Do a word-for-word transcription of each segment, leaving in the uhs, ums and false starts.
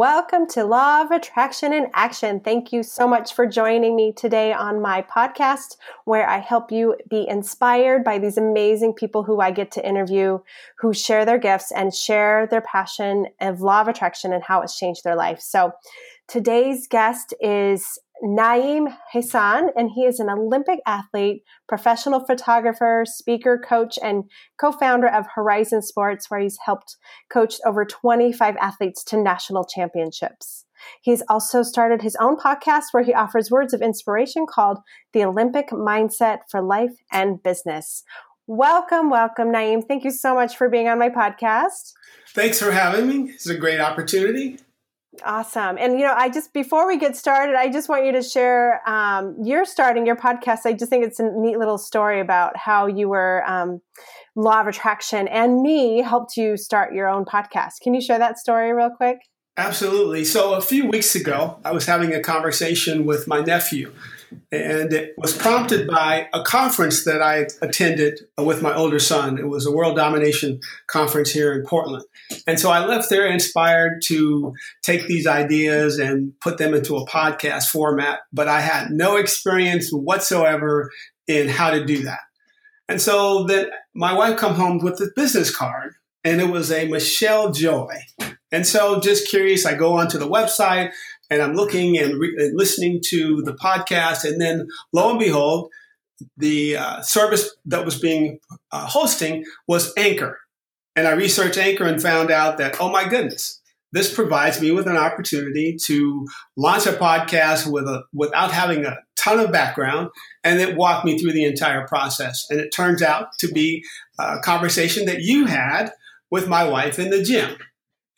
Welcome to Law of Attraction in Action. Thank you so much for joining me today on my podcast, where I help you be inspired by these amazing people who I get to interview, who share their gifts and share their passion of Law of Attraction and how it's changed their life. So today's guest is Naim Hasan, and he is an Olympic athlete, professional photographer, speaker, coach, and co-founder of Horizon Sports, where he's helped coach over twenty-five athletes to national championships. He's also started his own podcast where he offers words of inspiration called The Olympic Mindset for Life and Business. Welcome, welcome, Naim. Thank you so much for being on my podcast. Thanks for having me. It's a great opportunity. Awesome. And, you know, I just, before we get started, I just want you to share, um, you're starting your podcast. I just think it's a neat little story about how you were, um, Law of Attraction and me helped you start your own podcast. Can you share that story real quick? Absolutely. So a few weeks ago, I was having a conversation with my nephew, and it was prompted by a conference that I attended with my older son. It was a world domination conference here in Portland. And so I left there inspired to take these ideas and put them into a podcast format, but I had no experience whatsoever in how to do that. And so then my wife come home with a business card, and it was a Michelle Joy. And so just curious, I go onto the website, and I'm looking and, re- and listening to the podcast. And then lo and behold, the uh, service that was being uh, hosting was Anchor. And I researched Anchor and found out that, oh my goodness, this provides me with an opportunity to launch a podcast with a, without having a ton of background. And it walked me through the entire process. And it turns out to be a conversation that you had with my wife in the gym.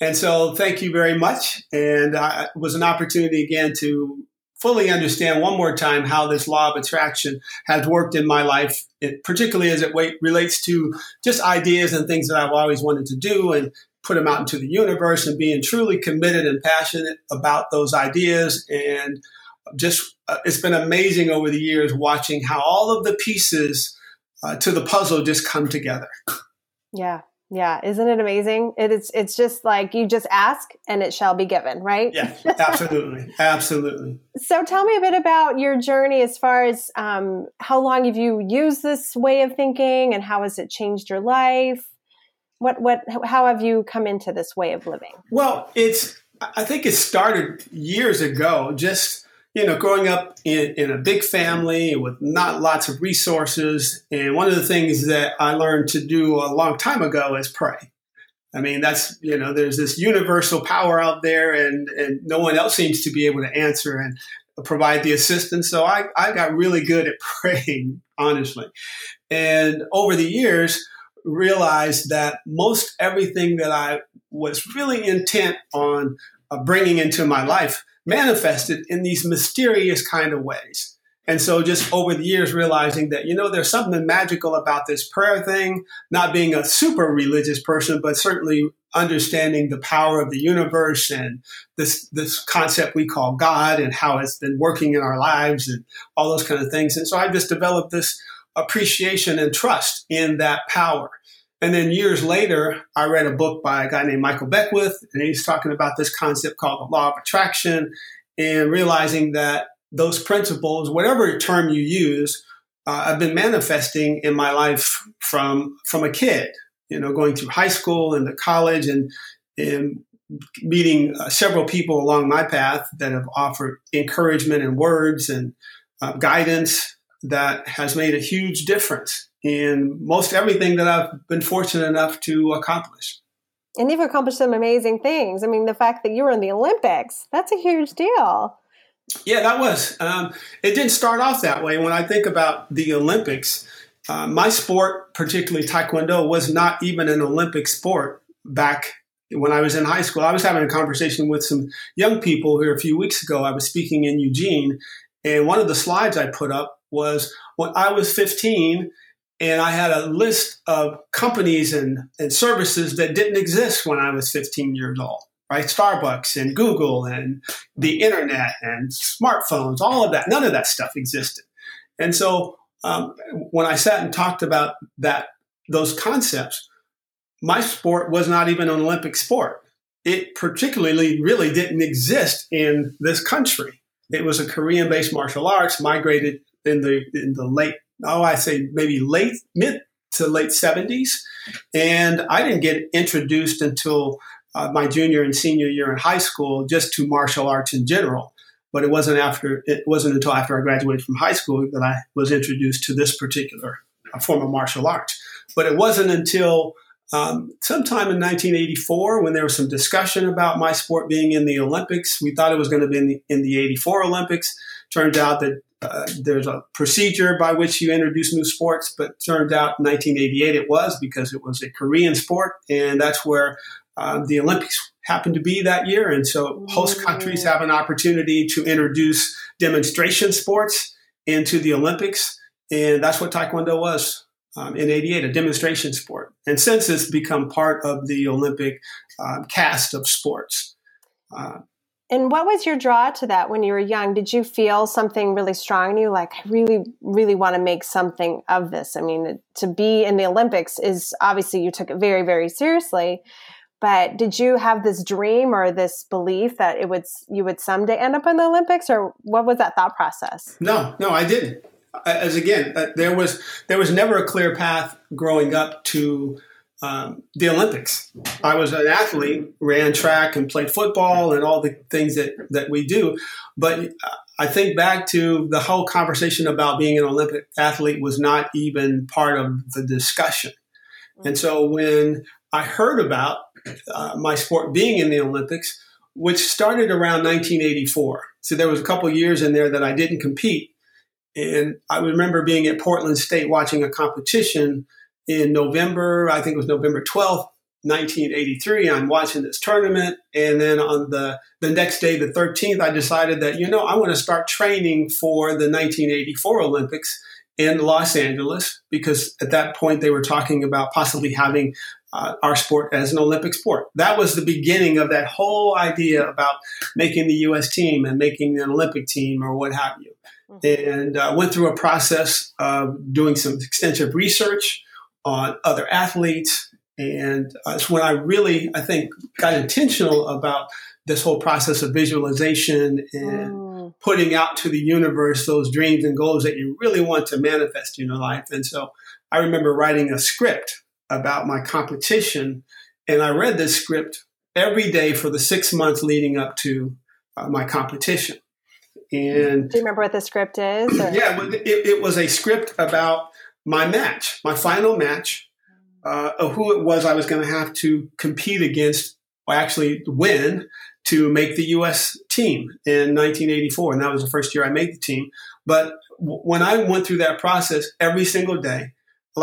And so thank you very much. And uh, it was an opportunity again to fully understand one more time how this Law of Attraction has worked in my life, it, particularly as it wait, relates to just ideas and things that I've always wanted to do and put them out into the universe, and being truly committed and passionate about those ideas. And just uh, it's been amazing over the years watching how all of the pieces uh, to the puzzle just come together. Yeah. Yeah. Isn't it amazing? It is. It's just like, you just ask and it shall be given, right? Yeah, absolutely. Absolutely. So tell me a bit about your journey as far as um, how long have you used this way of thinking, and how has it changed your life? What, what, how have you come into this way of living? Well, it's, I think it started years ago, just, you know, growing up in, in a big family with not lots of resources. And one of the things that I learned to do a long time ago is pray. I mean, that's, you know, there's this universal power out there, and, and no one else seems to be able to answer and provide the assistance. So I, I got really good at praying, honestly. And over the years, realized that most everything that I was really intent on uh, bringing into my life manifested in these mysterious kind of ways. And so just over the years, realizing that, you know, there's something magical about this prayer thing, not being a super religious person, but certainly understanding the power of the universe and this this concept we call God and how it's been working in our lives and all those kind of things. And so I just developed this appreciation and trust in that power. And then years later, I read a book by a guy named Michael Beckwith, and he's talking about this concept called the Law of Attraction, and realizing that those principles, whatever term you use, uh, I've been manifesting in my life from from a kid, you know, going through high school and to college, and, and meeting uh, several people along my path that have offered encouragement and words and uh, guidance that has made a huge difference in most everything that I've been fortunate enough to accomplish. And you've accomplished some amazing things. I mean, the fact that you were in the Olympics, that's a huge deal. Yeah, that was. Um, it didn't start off that way. When I think about the Olympics, uh, my sport, particularly Taekwondo, was not even an Olympic sport back when I was in high school. I was having a conversation with some young people here a few weeks ago. I was speaking in Eugene, and one of the slides I put up was when I was fifteen, and I had a list of companies and, and services that didn't exist when I was fifteen years old, right? Starbucks and Google and the internet and smartphones, all of that. None of that stuff existed. And so um, when I sat and talked about that, those concepts, my sport was not even an Olympic sport. it particularly really didn't exist in this country. It was a Korean-based martial arts, migrated in the in the late, oh, I say maybe late, mid to late seventies. And I didn't get introduced until uh, my junior and senior year in high school, just to martial arts in general. But it wasn't after it wasn't until after I graduated from high school that I was introduced to this particular form of martial arts. But it wasn't until um, sometime in nineteen eighty-four, when there was some discussion about my sport being in the Olympics. We thought it was going to be in the, in the eighty-four Olympics. Turned out that uh, there's a procedure by which you introduce new sports, but turned out in nineteen eighty-eight it was, because it was a Korean sport, and that's where uh, the Olympics happened to be that year. And so host countries have an opportunity to introduce demonstration sports into the Olympics. And that's what Taekwondo was um, in eighty-eight, a demonstration sport. And since it's become part of the Olympic uh, cast of sports. Uh, and what was your draw to that when you were young? Did you feel something really strong in you? Like, I really, really want to make something of this. I mean, to be in the Olympics is obviously you took it very, very seriously. But did you have this dream or this belief that it would you would someday end up in the Olympics, or what was that thought process? No, no, I didn't. As again, there was there was never a clear path growing up to um, the Olympics. I was an athlete, ran track and played football and all the things that, that we do. But I think back to the whole conversation about being an Olympic athlete was not even part of the discussion. And so when I heard about Uh, my sport being in the Olympics, which started around nineteen eighty-four. So there was a couple years in there that I didn't compete. And I remember being at Portland State watching a competition in November, I think it was November twelfth, nineteen eighty-three. I'm watching this tournament. And then on the, the next day, the thirteenth, I decided that, you know, I want to start training for the nineteen eighty-four Olympics in Los Angeles, because at that point they were talking about possibly having Uh, our sport as an Olympic sport. That was the beginning of that whole idea about making the U S team and making an Olympic team or what have you. Mm-hmm. And uh, went through a process of doing some extensive research on other athletes. And uh, it's when I really, I think, got intentional about this whole process of visualization and mm. putting out to the universe those dreams and goals that you really want to manifest in your life. And so I remember writing a script about my competition. And I read this script every day for the six months leading up to uh, my competition. And do you remember what the script is? Or? Yeah, it, it was a script about my match, my final match, uh, of who it was I was going to have to compete against, or actually win, to make the U S team in nineteen eighty-four. And that was the first year I made the team. But w- when I went through that process every single day,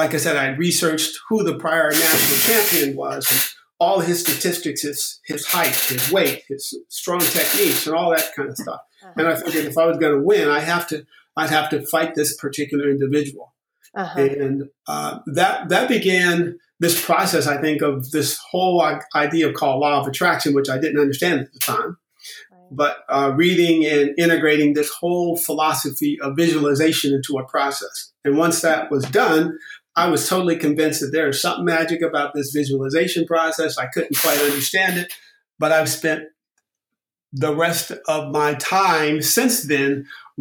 like I said, I researched who the prior national champion was, and all his statistics, his, his height, his weight, his strong techniques, and all that kind of stuff. Uh-huh. And I figured if I was going to win, I have to, I'd have to fight this particular individual. Uh-huh. And uh, that that began this process, I think, of this whole idea called law of attraction, which I didn't understand at the time. Right. But uh, reading and integrating this whole philosophy of visualization into a process. And once that was done, I was totally convinced that there is something magic about this visualization process. I couldn't quite understand it, but I've spent the rest of my time since then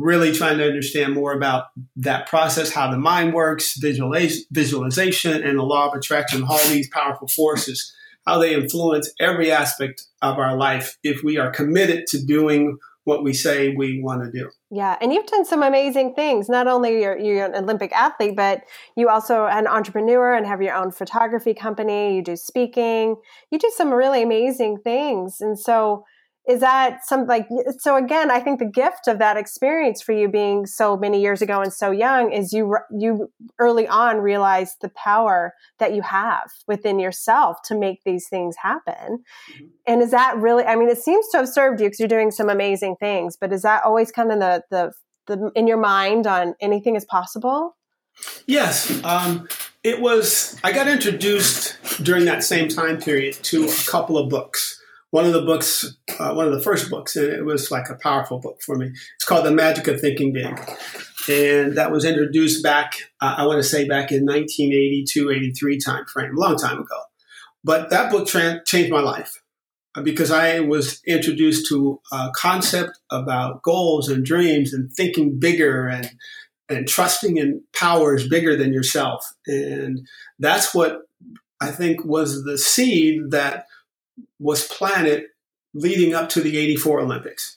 really trying to understand more about that process, how the mind works, visualiz- visualization, and the law of attraction, all these powerful forces, how they influence every aspect of our life if we are committed to doing what we say we want to do. Yeah. And you've done some amazing things. Not only you're, you're an Olympic athlete, but you also an entrepreneur and have your own photography company. You do speaking, you do some really amazing things. And so is that some like, so again, I think the gift of that experience for you being so many years ago and so young is you, you early on realized the power that you have within yourself to make these things happen. Mm-hmm. And is that really, I mean, it seems to have served you because you're doing some amazing things, but is that always kind of the, the, the in your mind on anything is possible? Yes. Um, it was, I got introduced during that same time period to a couple of books. One of the books, uh, one of the first books, and it was like a powerful book for me. It's called The Magic of Thinking Big. And that was introduced back, uh, I want to say back in nineteen eighty-two, eighty-three timeframe, a long time ago. But that book tra- changed my life. because I was introduced to a concept about goals and dreams and thinking bigger and and trusting in powers bigger than yourself. And that's what I think was the seed that was planted leading up to the eighty-four Olympics.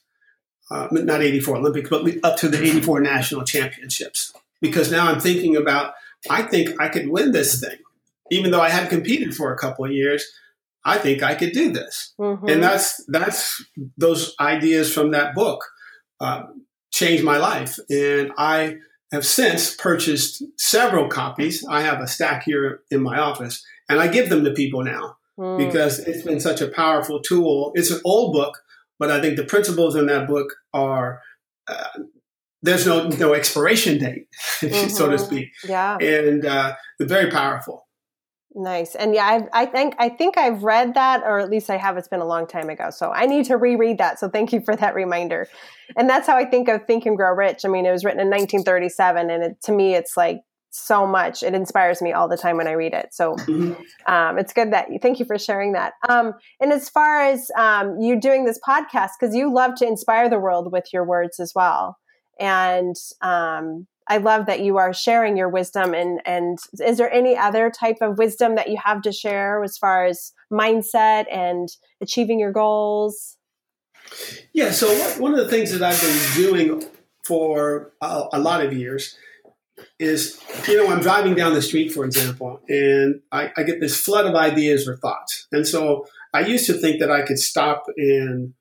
Uh, not eighty-four Olympics, but up to the eighty-four national championships. Because now I'm thinking about, I think I could win this thing. Even though I hadn't competed for a couple of years, I think I could do this. Mm-hmm. And that's that's those ideas from that book uh, changed my life. And I have since purchased several copies. I have a stack here in my office, and I give them to people now mm. because it's been such a powerful tool. It's an old book, but I think the principles in that book are uh, there's no no expiration date, mm-hmm. so to speak. Yeah, and uh, they're very powerful. Nice. And yeah, I've, I think I think I've read that, or at least I have. It's been a long time ago, so I need to reread that. So thank you for that reminder. And that's how I think of Think and Grow Rich. I mean, it was written in nineteen thirty-seven, and it, to me, it's like so much. It inspires me all the time when I read it. So um, it's good that you, thank you for sharing that. Um, and as far as um, you doing this podcast, because you love to inspire the world with your words as well, and um, I love that you are sharing your wisdom. And, and is there any other type of wisdom that you have to share as far as mindset and achieving your goals? Yeah. So one of the things that I've been doing for a, a lot of years is, you know, I'm driving down the street, for example, and I, I get this flood of ideas or thoughts. And so I used to think that I could stop and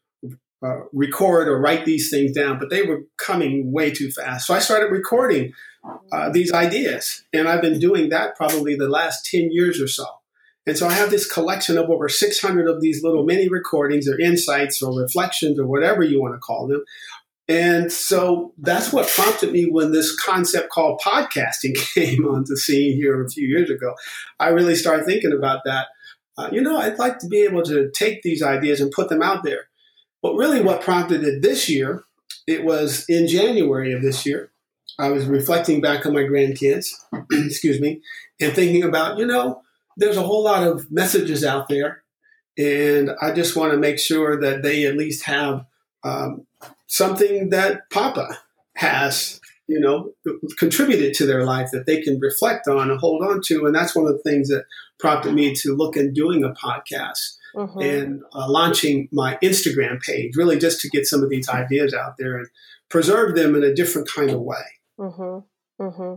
Uh, record or write these things down, but they were coming way too fast. So I started recording uh, these ideas, and I've been doing that probably the last ten years or so. And so I have this collection of over six hundred of these little mini recordings or insights or reflections or whatever you want to call them. And so that's what prompted me when this concept called podcasting came onto the scene here a few years ago. I really started thinking about that. Uh, you know, I'd like to be able to take these ideas and put them out there. But really what prompted it this year, it was in January of this year, I was reflecting back on my grandkids, excuse me, and thinking about, you know, there's a whole lot of messages out there, and I just want to make sure that they at least have um, something that Papa has, you know, contributed to their life that they can reflect on and hold on to. And that's one of the things that prompted me to look at doing a podcast. Mm-hmm. And uh, launching my Instagram page, really just to get some of these ideas out there and preserve them in a different kind of way. Mm-hmm. Mm-hmm.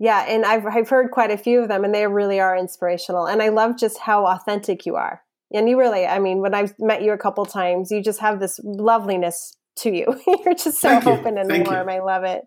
Yeah. And I've, I've heard quite a few of them, and they really are inspirational. And I love just how authentic you are. And you really, I mean, when I've met you a couple times, you just have this loveliness to you. You're just so Thank open you. And Thank warm. You. I love it.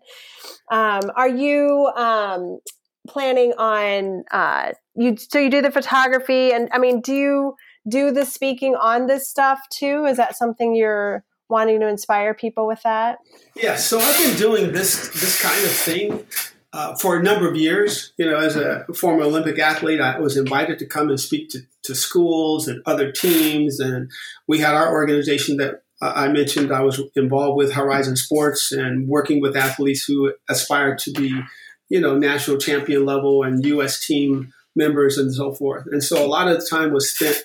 Um, are you um, planning on, uh, you? so you do the photography, and I mean, do you do the speaking on this stuff too? Is that something you're wanting to inspire people with that? Yeah. So I've been doing this, this kind of thing uh, for a number of years. You know, as a former Olympic athlete, I was invited to come and speak to, to schools and other teams. And we had our organization that uh, I mentioned I was involved with, Horizon Sports, and working with athletes who aspired to be, you know, national champion level and U S team members and so forth. And so a lot of the time was spent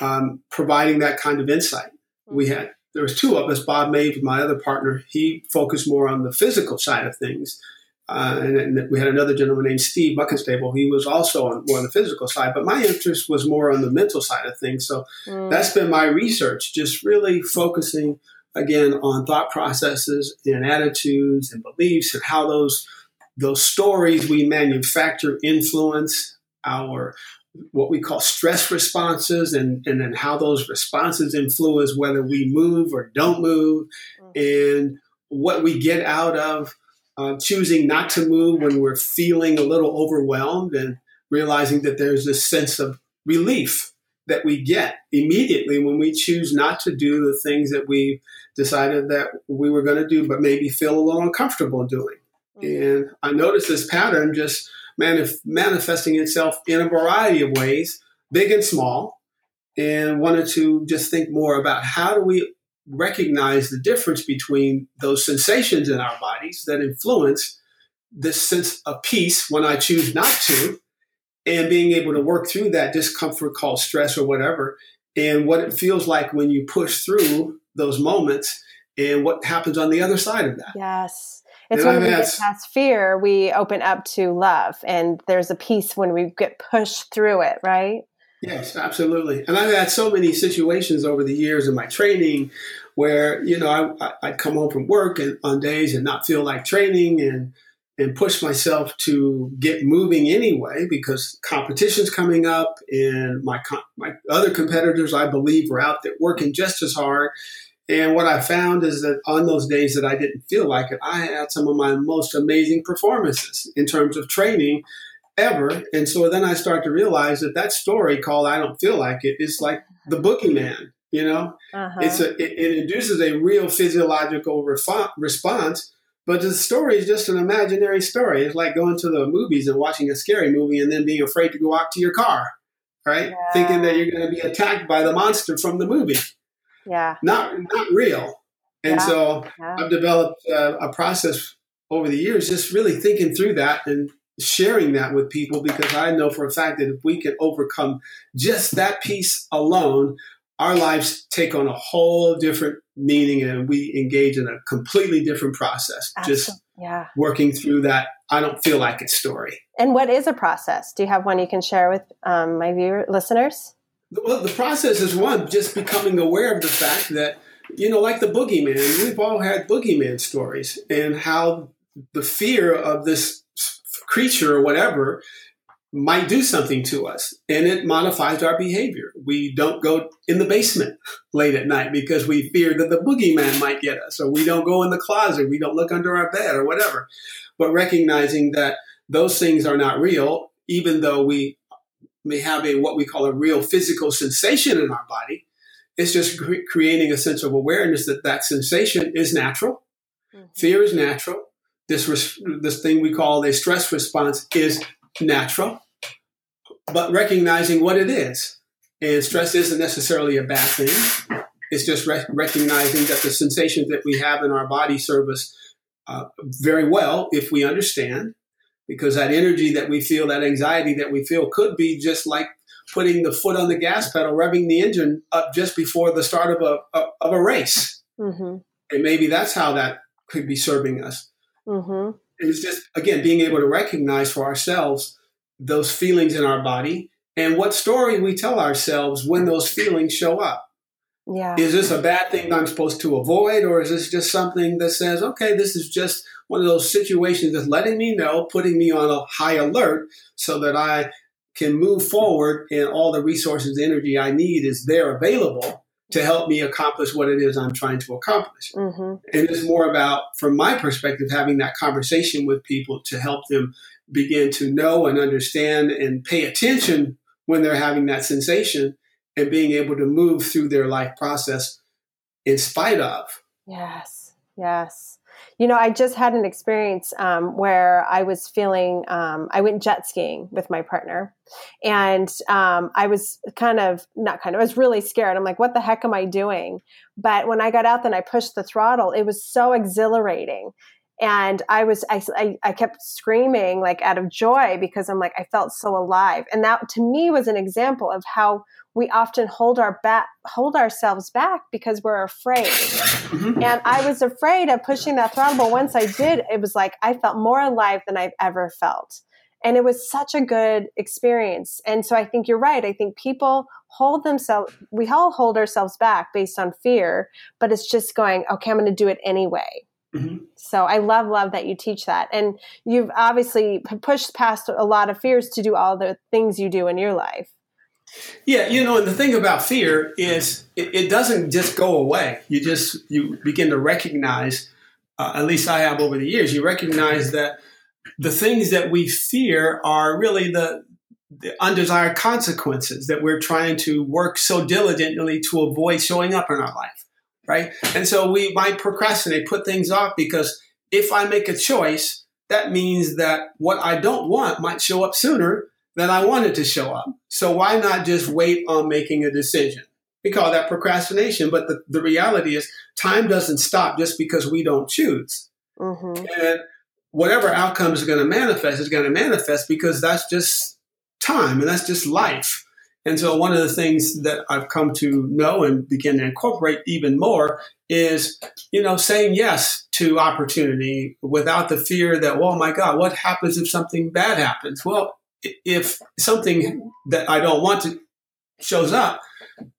Um, providing that kind of insight. We had, there was two of us, Bob May, my other partner, he focused more on the physical side of things. Uh, and, and we had another gentleman named Steve Bucketstable. He was also on more on the physical side, but my interest was more on the mental side of things. So mm. that's been my research, just really focusing again on thought processes and attitudes and beliefs and how those, those stories we manufacture influence our what we call stress responses, and, and then how those responses influence whether we move or don't move, mm-hmm. and what we get out of uh, choosing not to move when we're feeling a little overwhelmed, and realizing that there's this sense of relief that we get immediately when we choose not to do the things that we decided that we were going to do, but maybe feel a little uncomfortable doing. Mm-hmm. And I noticed this pattern just Manif- manifesting itself in a variety of ways, big and small, and wanted to just think more about how do we recognize the difference between those sensations in our bodies that influence this sense of peace when I choose not to, and being able to work through that discomfort called stress or whatever, and what it feels like when you push through those moments and what happens on the other side of that. Yes. It's and when I mean, we get past fear, we open up to love. And there's a piece when we get pushed through it, right? Yes, absolutely. And I've had so many situations over the years in my training where, you know, I, I'd come home from work and on days and not feel like training and and push myself to get moving anyway because competition's coming up and my my other competitors, I believe, were out there working just as hard. And what I found is that on those days that I didn't feel like it, I had some of my most amazing performances in terms of training ever. And so then I start to realize that that story called I Don't Feel Like It is like the boogeyman, you know? Uh-huh. It's a, it, it induces a real physiological refo- response, but the story is just an imaginary story. It's like going to the movies and watching a scary movie and then being afraid to go out to your car, right? Yeah. Thinking that you're going to be attacked by the monster from the movie. Yeah. Not not real. And yeah. so yeah. I've developed uh, a process over the years, just really thinking through that and sharing that with people, because I know for a fact that if we can overcome just that piece alone, our lives take on a whole different meaning and we engage in a completely different process. Absolutely. Just yeah. working through that I Don't Feel Like It story. And what is a process? Do you have one you can share with um, my viewer listeners? Well, the process is one, just becoming aware of the fact that, you know, like the boogeyman, we've all had boogeyman stories and how the fear of this creature or whatever might do something to us. And it modifies our behavior. We don't go in the basement late at night because we fear that the boogeyman might get us. Or we don't go in the closet. We don't look under our bed or whatever. But recognizing that those things are not real, even though we may have a what we call a real physical sensation in our body. It's just cre- creating a sense of awareness that that sensation is natural. Mm-hmm. Fear is natural. This res- this thing we call a stress response is natural, but recognizing what it is. And stress isn't necessarily a bad thing. It's just re- recognizing that the sensations that we have in our body serve us uh, very well if we understand. Because that energy that we feel, that anxiety that we feel could be just like putting the foot on the gas pedal, revving the engine up just before the start of a of a race. Mm-hmm. And maybe that's how that could be serving us. Mm-hmm. It's just, again, being able to recognize for ourselves those feelings in our body and what story we tell ourselves when those feelings show up. Yeah. Is this a bad thing that I'm supposed to avoid, or is this just something that says, okay, this is just one of those situations that's letting me know, putting me on a high alert so that I can move forward and all the resources, energy I need is there available to help me accomplish what it is I'm trying to accomplish. Mm-hmm. And it's more about, from my perspective, having that conversation with people to help them begin to know and understand and pay attention when they're having that sensation and being able to move through their life process in spite of. Yes, yes. You know, I just had an experience um, where I was feeling, um, I went jet skiing with my partner and um, I was kind of, not kind of, I was really scared. I'm like, what the heck am I doing? But when I got out there and I pushed the throttle, it was so exhilarating. And I was, I, I kept screaming like out of joy because I'm like, I felt so alive. And that to me was an example of how we often hold our back, hold ourselves back because we're afraid. Mm-hmm. And I was afraid of pushing that throttle. But once I did, it was like, I felt more alive than I've ever felt. And it was such a good experience. And so I think you're right. I think people hold themselves, we all hold ourselves back based on fear, but it's just going, okay, I'm going to do it anyway. Mm-hmm. So I love, love that you teach that. And you've obviously pushed past a lot of fears to do all the things you do in your life. Yeah. You know, and the thing about fear is it, it doesn't just go away. You just, you begin to recognize, uh, at least I have over the years, you recognize that the things that we fear are really the, the undesired consequences that we're trying to work so diligently to avoid showing up in our life. Right. And so we might procrastinate, put things off, because if I make a choice, that means that what I don't want might show up sooner than I want it to show up. So why not just wait on making a decision? We call that procrastination. But the, the reality is time doesn't stop just because we don't choose. Mm-hmm. And whatever outcome is going to manifest is going to manifest because that's just time and that's just life. And so one of the things that I've come to know and begin to incorporate even more is, you know, saying yes to opportunity without the fear that, well, my God, what happens if something bad happens? Well, if something that I don't want to shows up,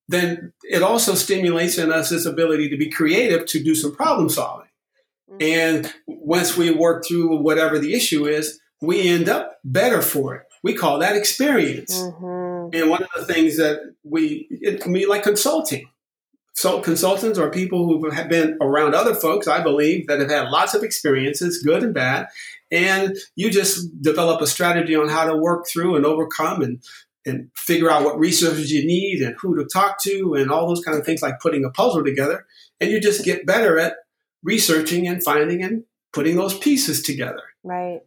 then it also stimulates in us this ability to be creative, to do some problem solving. And once we work through whatever the issue is, we end up better for it. We call that experience. Mm-hmm. And one of the things that we, it, we like consulting. So consultants are people who have been around other folks, I believe, that have had lots of experiences, good and bad. And you just develop a strategy on how to work through and overcome and, and figure out what resources you need and who to talk to and all those kind of things, like putting a puzzle together. And you just get better at researching and finding and putting those pieces together. Right.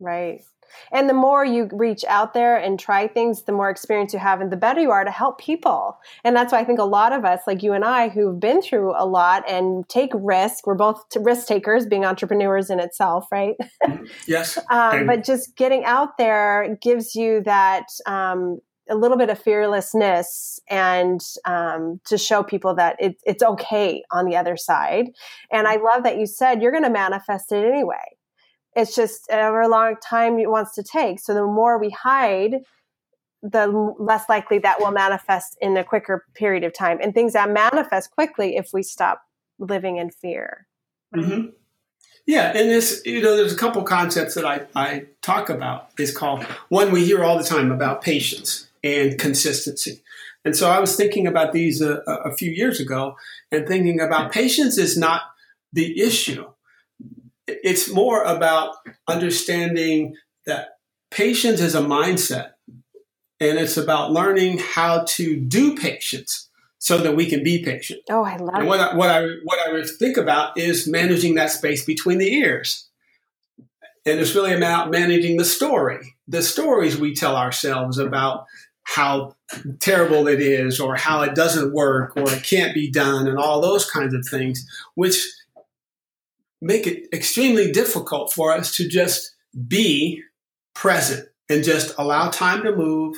Right. And the more you reach out there and try things, the more experience you have and the better you are to help people. And that's why I think a lot of us, like you and I, who've been through a lot and take risk, we're both risk takers, being entrepreneurs in itself, right? Yes. um, but just getting out there gives you that um, a little bit of fearlessness and um, to show people that it, it's okay on the other side. And I love that you said you're going to manifest it anyway. It's just however long time it wants to take. So the more we hide, the less likely that will manifest in a quicker period of time. And things that manifest quickly if we stop living in fear. Mm-hmm. Yeah. And it's, you know, there's a couple concepts that I, I talk about. It's called, one we hear all the time about patience and consistency. And so I was thinking about these a, a few years ago and thinking about patience is not the issue. It's more about understanding that patience is a mindset, and it's about learning how to do patience so that we can be patient. Oh, I love it. And what I, what I, what I think about is managing that space between the ears. And it's really about managing the story, the stories we tell ourselves about how terrible it is or how it doesn't work or it can't be done and all those kinds of things, which make it extremely difficult for us to just be present and just allow time to move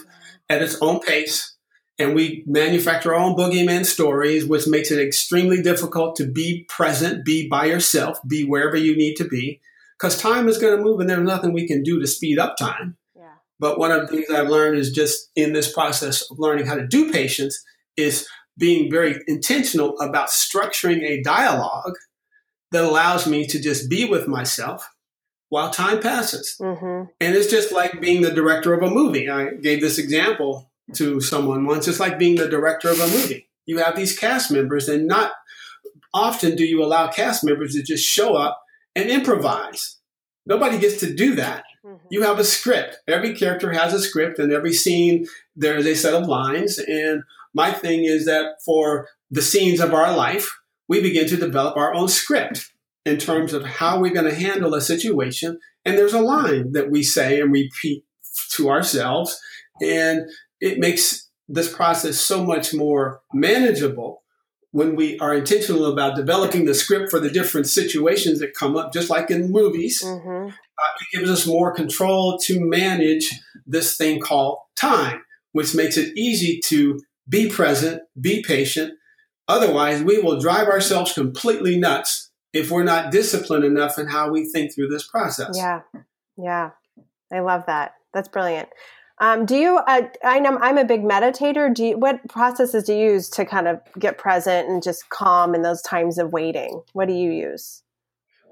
at its own pace. And we manufacture our own boogeyman stories, which makes it extremely difficult to be present, be by yourself, be wherever you need to be, because time is going to move and there's nothing we can do to speed up time. Yeah. But one of the things I've learned is just in this process of learning how to do patience is being very intentional about structuring a dialogue that allows me to just be with myself while time passes. Mm-hmm. And it's just like being the director of a movie. I gave this example to someone once. It's like being the director of a movie. You have these cast members, and not often do you allow cast members to just show up and improvise. Nobody gets to do that. Mm-hmm. You have a script. Every character has a script, and every scene there is a set of lines. And my thing is that for the scenes of our life, we begin to develop our own script in terms of how we're going to handle a situation. And there's a line that we say and repeat to ourselves. And it makes this process so much more manageable when we are intentional about developing the script for the different situations that come up, just like in movies. Mm-hmm. Uh, it gives us more control to manage this thing called time, which makes it easy to be present, be patient. Otherwise, we will drive ourselves completely nuts if we're not disciplined enough in how we think through this process. Yeah. Yeah. I love that. That's brilliant. Um, do you, uh, I know I'm a big meditator. Do you, what processes do you use to kind of get present and just calm in those times of waiting? What do you use?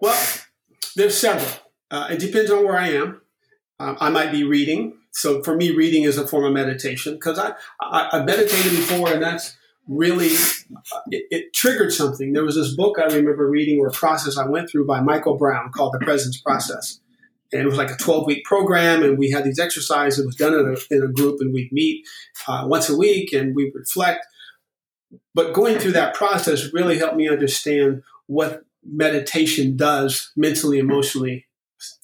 Well, there's several. Uh, it depends on where I am. Um, I might be reading. So for me, reading is a form of meditation because I, I, I meditated before, and that's really, it, it triggered something. There was this book I remember reading or a process I went through by Michael Brown called The Presence Process. And it was like a twelve-week program, and we had these exercises. It was done in a, in a group, and we'd meet uh, once a week, and we'd reflect. But going through that process really helped me understand what meditation does mentally, emotionally,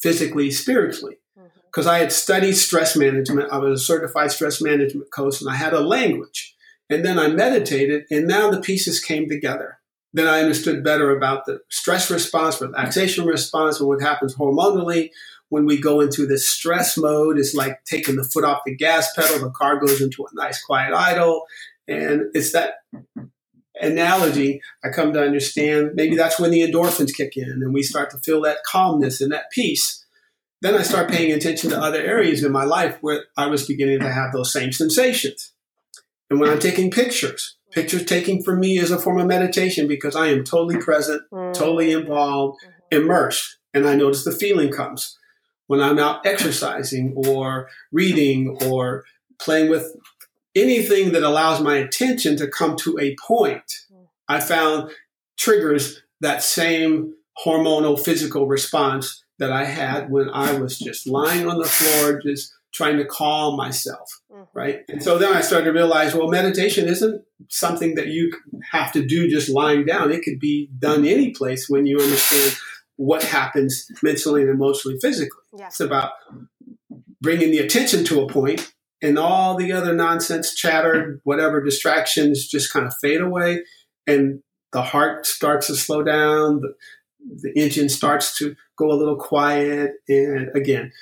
physically, spiritually. Because I had studied stress management. I was a certified stress management coach, and I had a language. And then I meditated, and now the pieces came together. Then I understood better about the stress response, relaxation response, and what happens hormonally, when we go into this stress mode, it's like taking the foot off the gas pedal. The car goes into a nice quiet idle. And it's that analogy I come to understand. Maybe that's when the endorphins kick in and we start to feel that calmness and that peace. Then I start paying attention to other areas in my life where I was beginning to have those same sensations. And when I'm taking pictures, pictures taking for me is a form of meditation because I am totally present, totally involved, immersed, and I notice the feeling comes. When I'm out exercising or reading or playing with anything that allows my attention to come to a point, I found triggers that same hormonal physical response that I had when I was just lying on the floor, just trying to calm myself, right? And so then I started to realize, well, meditation isn't something that you have to do just lying down. It could be done any place when you understand what happens mentally and emotionally, physically. Yeah. It's about bringing the attention to a point, and all the other nonsense, chatter, whatever distractions just kind of fade away, and the heart starts to slow down, the, the engine starts to go a little quiet. And again,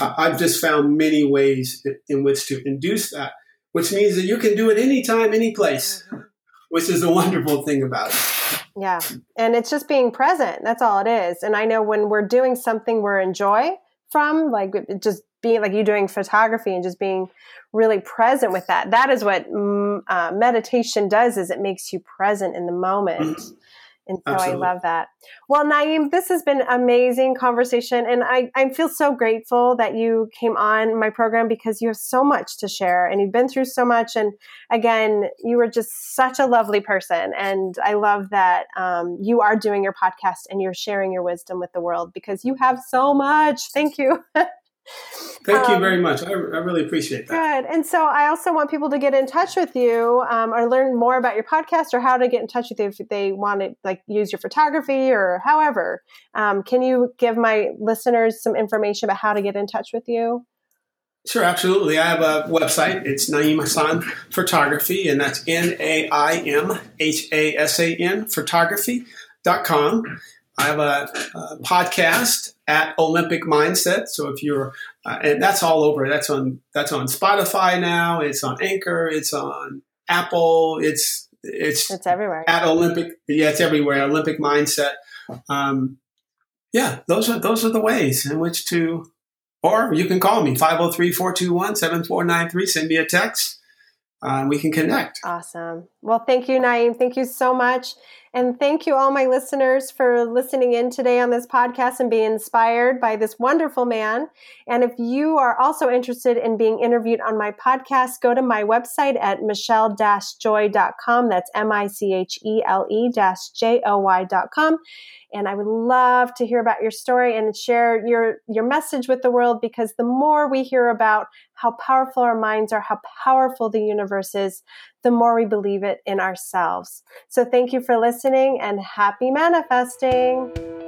I've just found many ways in which to induce that, which means that you can do it anytime, any place, mm-hmm. which is the wonderful thing about it. Yeah. And it's just being present. That's all it is. And I know when we're doing something we're enjoy from, like just being like you doing photography and just being really present with that, that is what uh, meditation does, is it makes you present in the moment. Mm-hmm. And so absolutely. I love that. Well, Naim, this has been an amazing conversation. And I, I feel so grateful that you came on my program because you have so much to share and you've been through so much. And again, you are just such a lovely person. And I love that um, you are doing your podcast and you're sharing your wisdom with the world because you have so much. Thank you. Thank you very much. I, I really appreciate that. Good. And so I also want people to get in touch with you um, or learn more about your podcast or how to get in touch with you if they want to like use your photography or however. Um, can you give my listeners some information about how to get in touch with you? Sure, absolutely. I have a website. It's Naim Hasan Photography, and that's N A I M H A S A N photography dot com. I have a, a podcast at Olympic Mindset. So if you're, uh, and that's all over. That's on, that's on Spotify now. It's on Anchor. It's on Apple. It's, it's, it's everywhere. At Olympic. Yeah, it's everywhere. Olympic Mindset. Um, yeah, those are, those are the ways in which to, or you can call me five oh three, four two one, seven four nine three. Send me a text. Uh, we can connect. Awesome. Well, thank you, Naim. Thank you so much. And thank you all my listeners for listening in today on this podcast and being inspired by this wonderful man. And if you are also interested in being interviewed on my podcast, go to my website at michelle dash joy dot com. That's M I C H E L E J O Y dot com. And I would love to hear about your story and share your, your message with the world, because the more we hear about how powerful our minds are, how powerful the universe is, the more we believe it in ourselves. So thank you for listening and happy manifesting.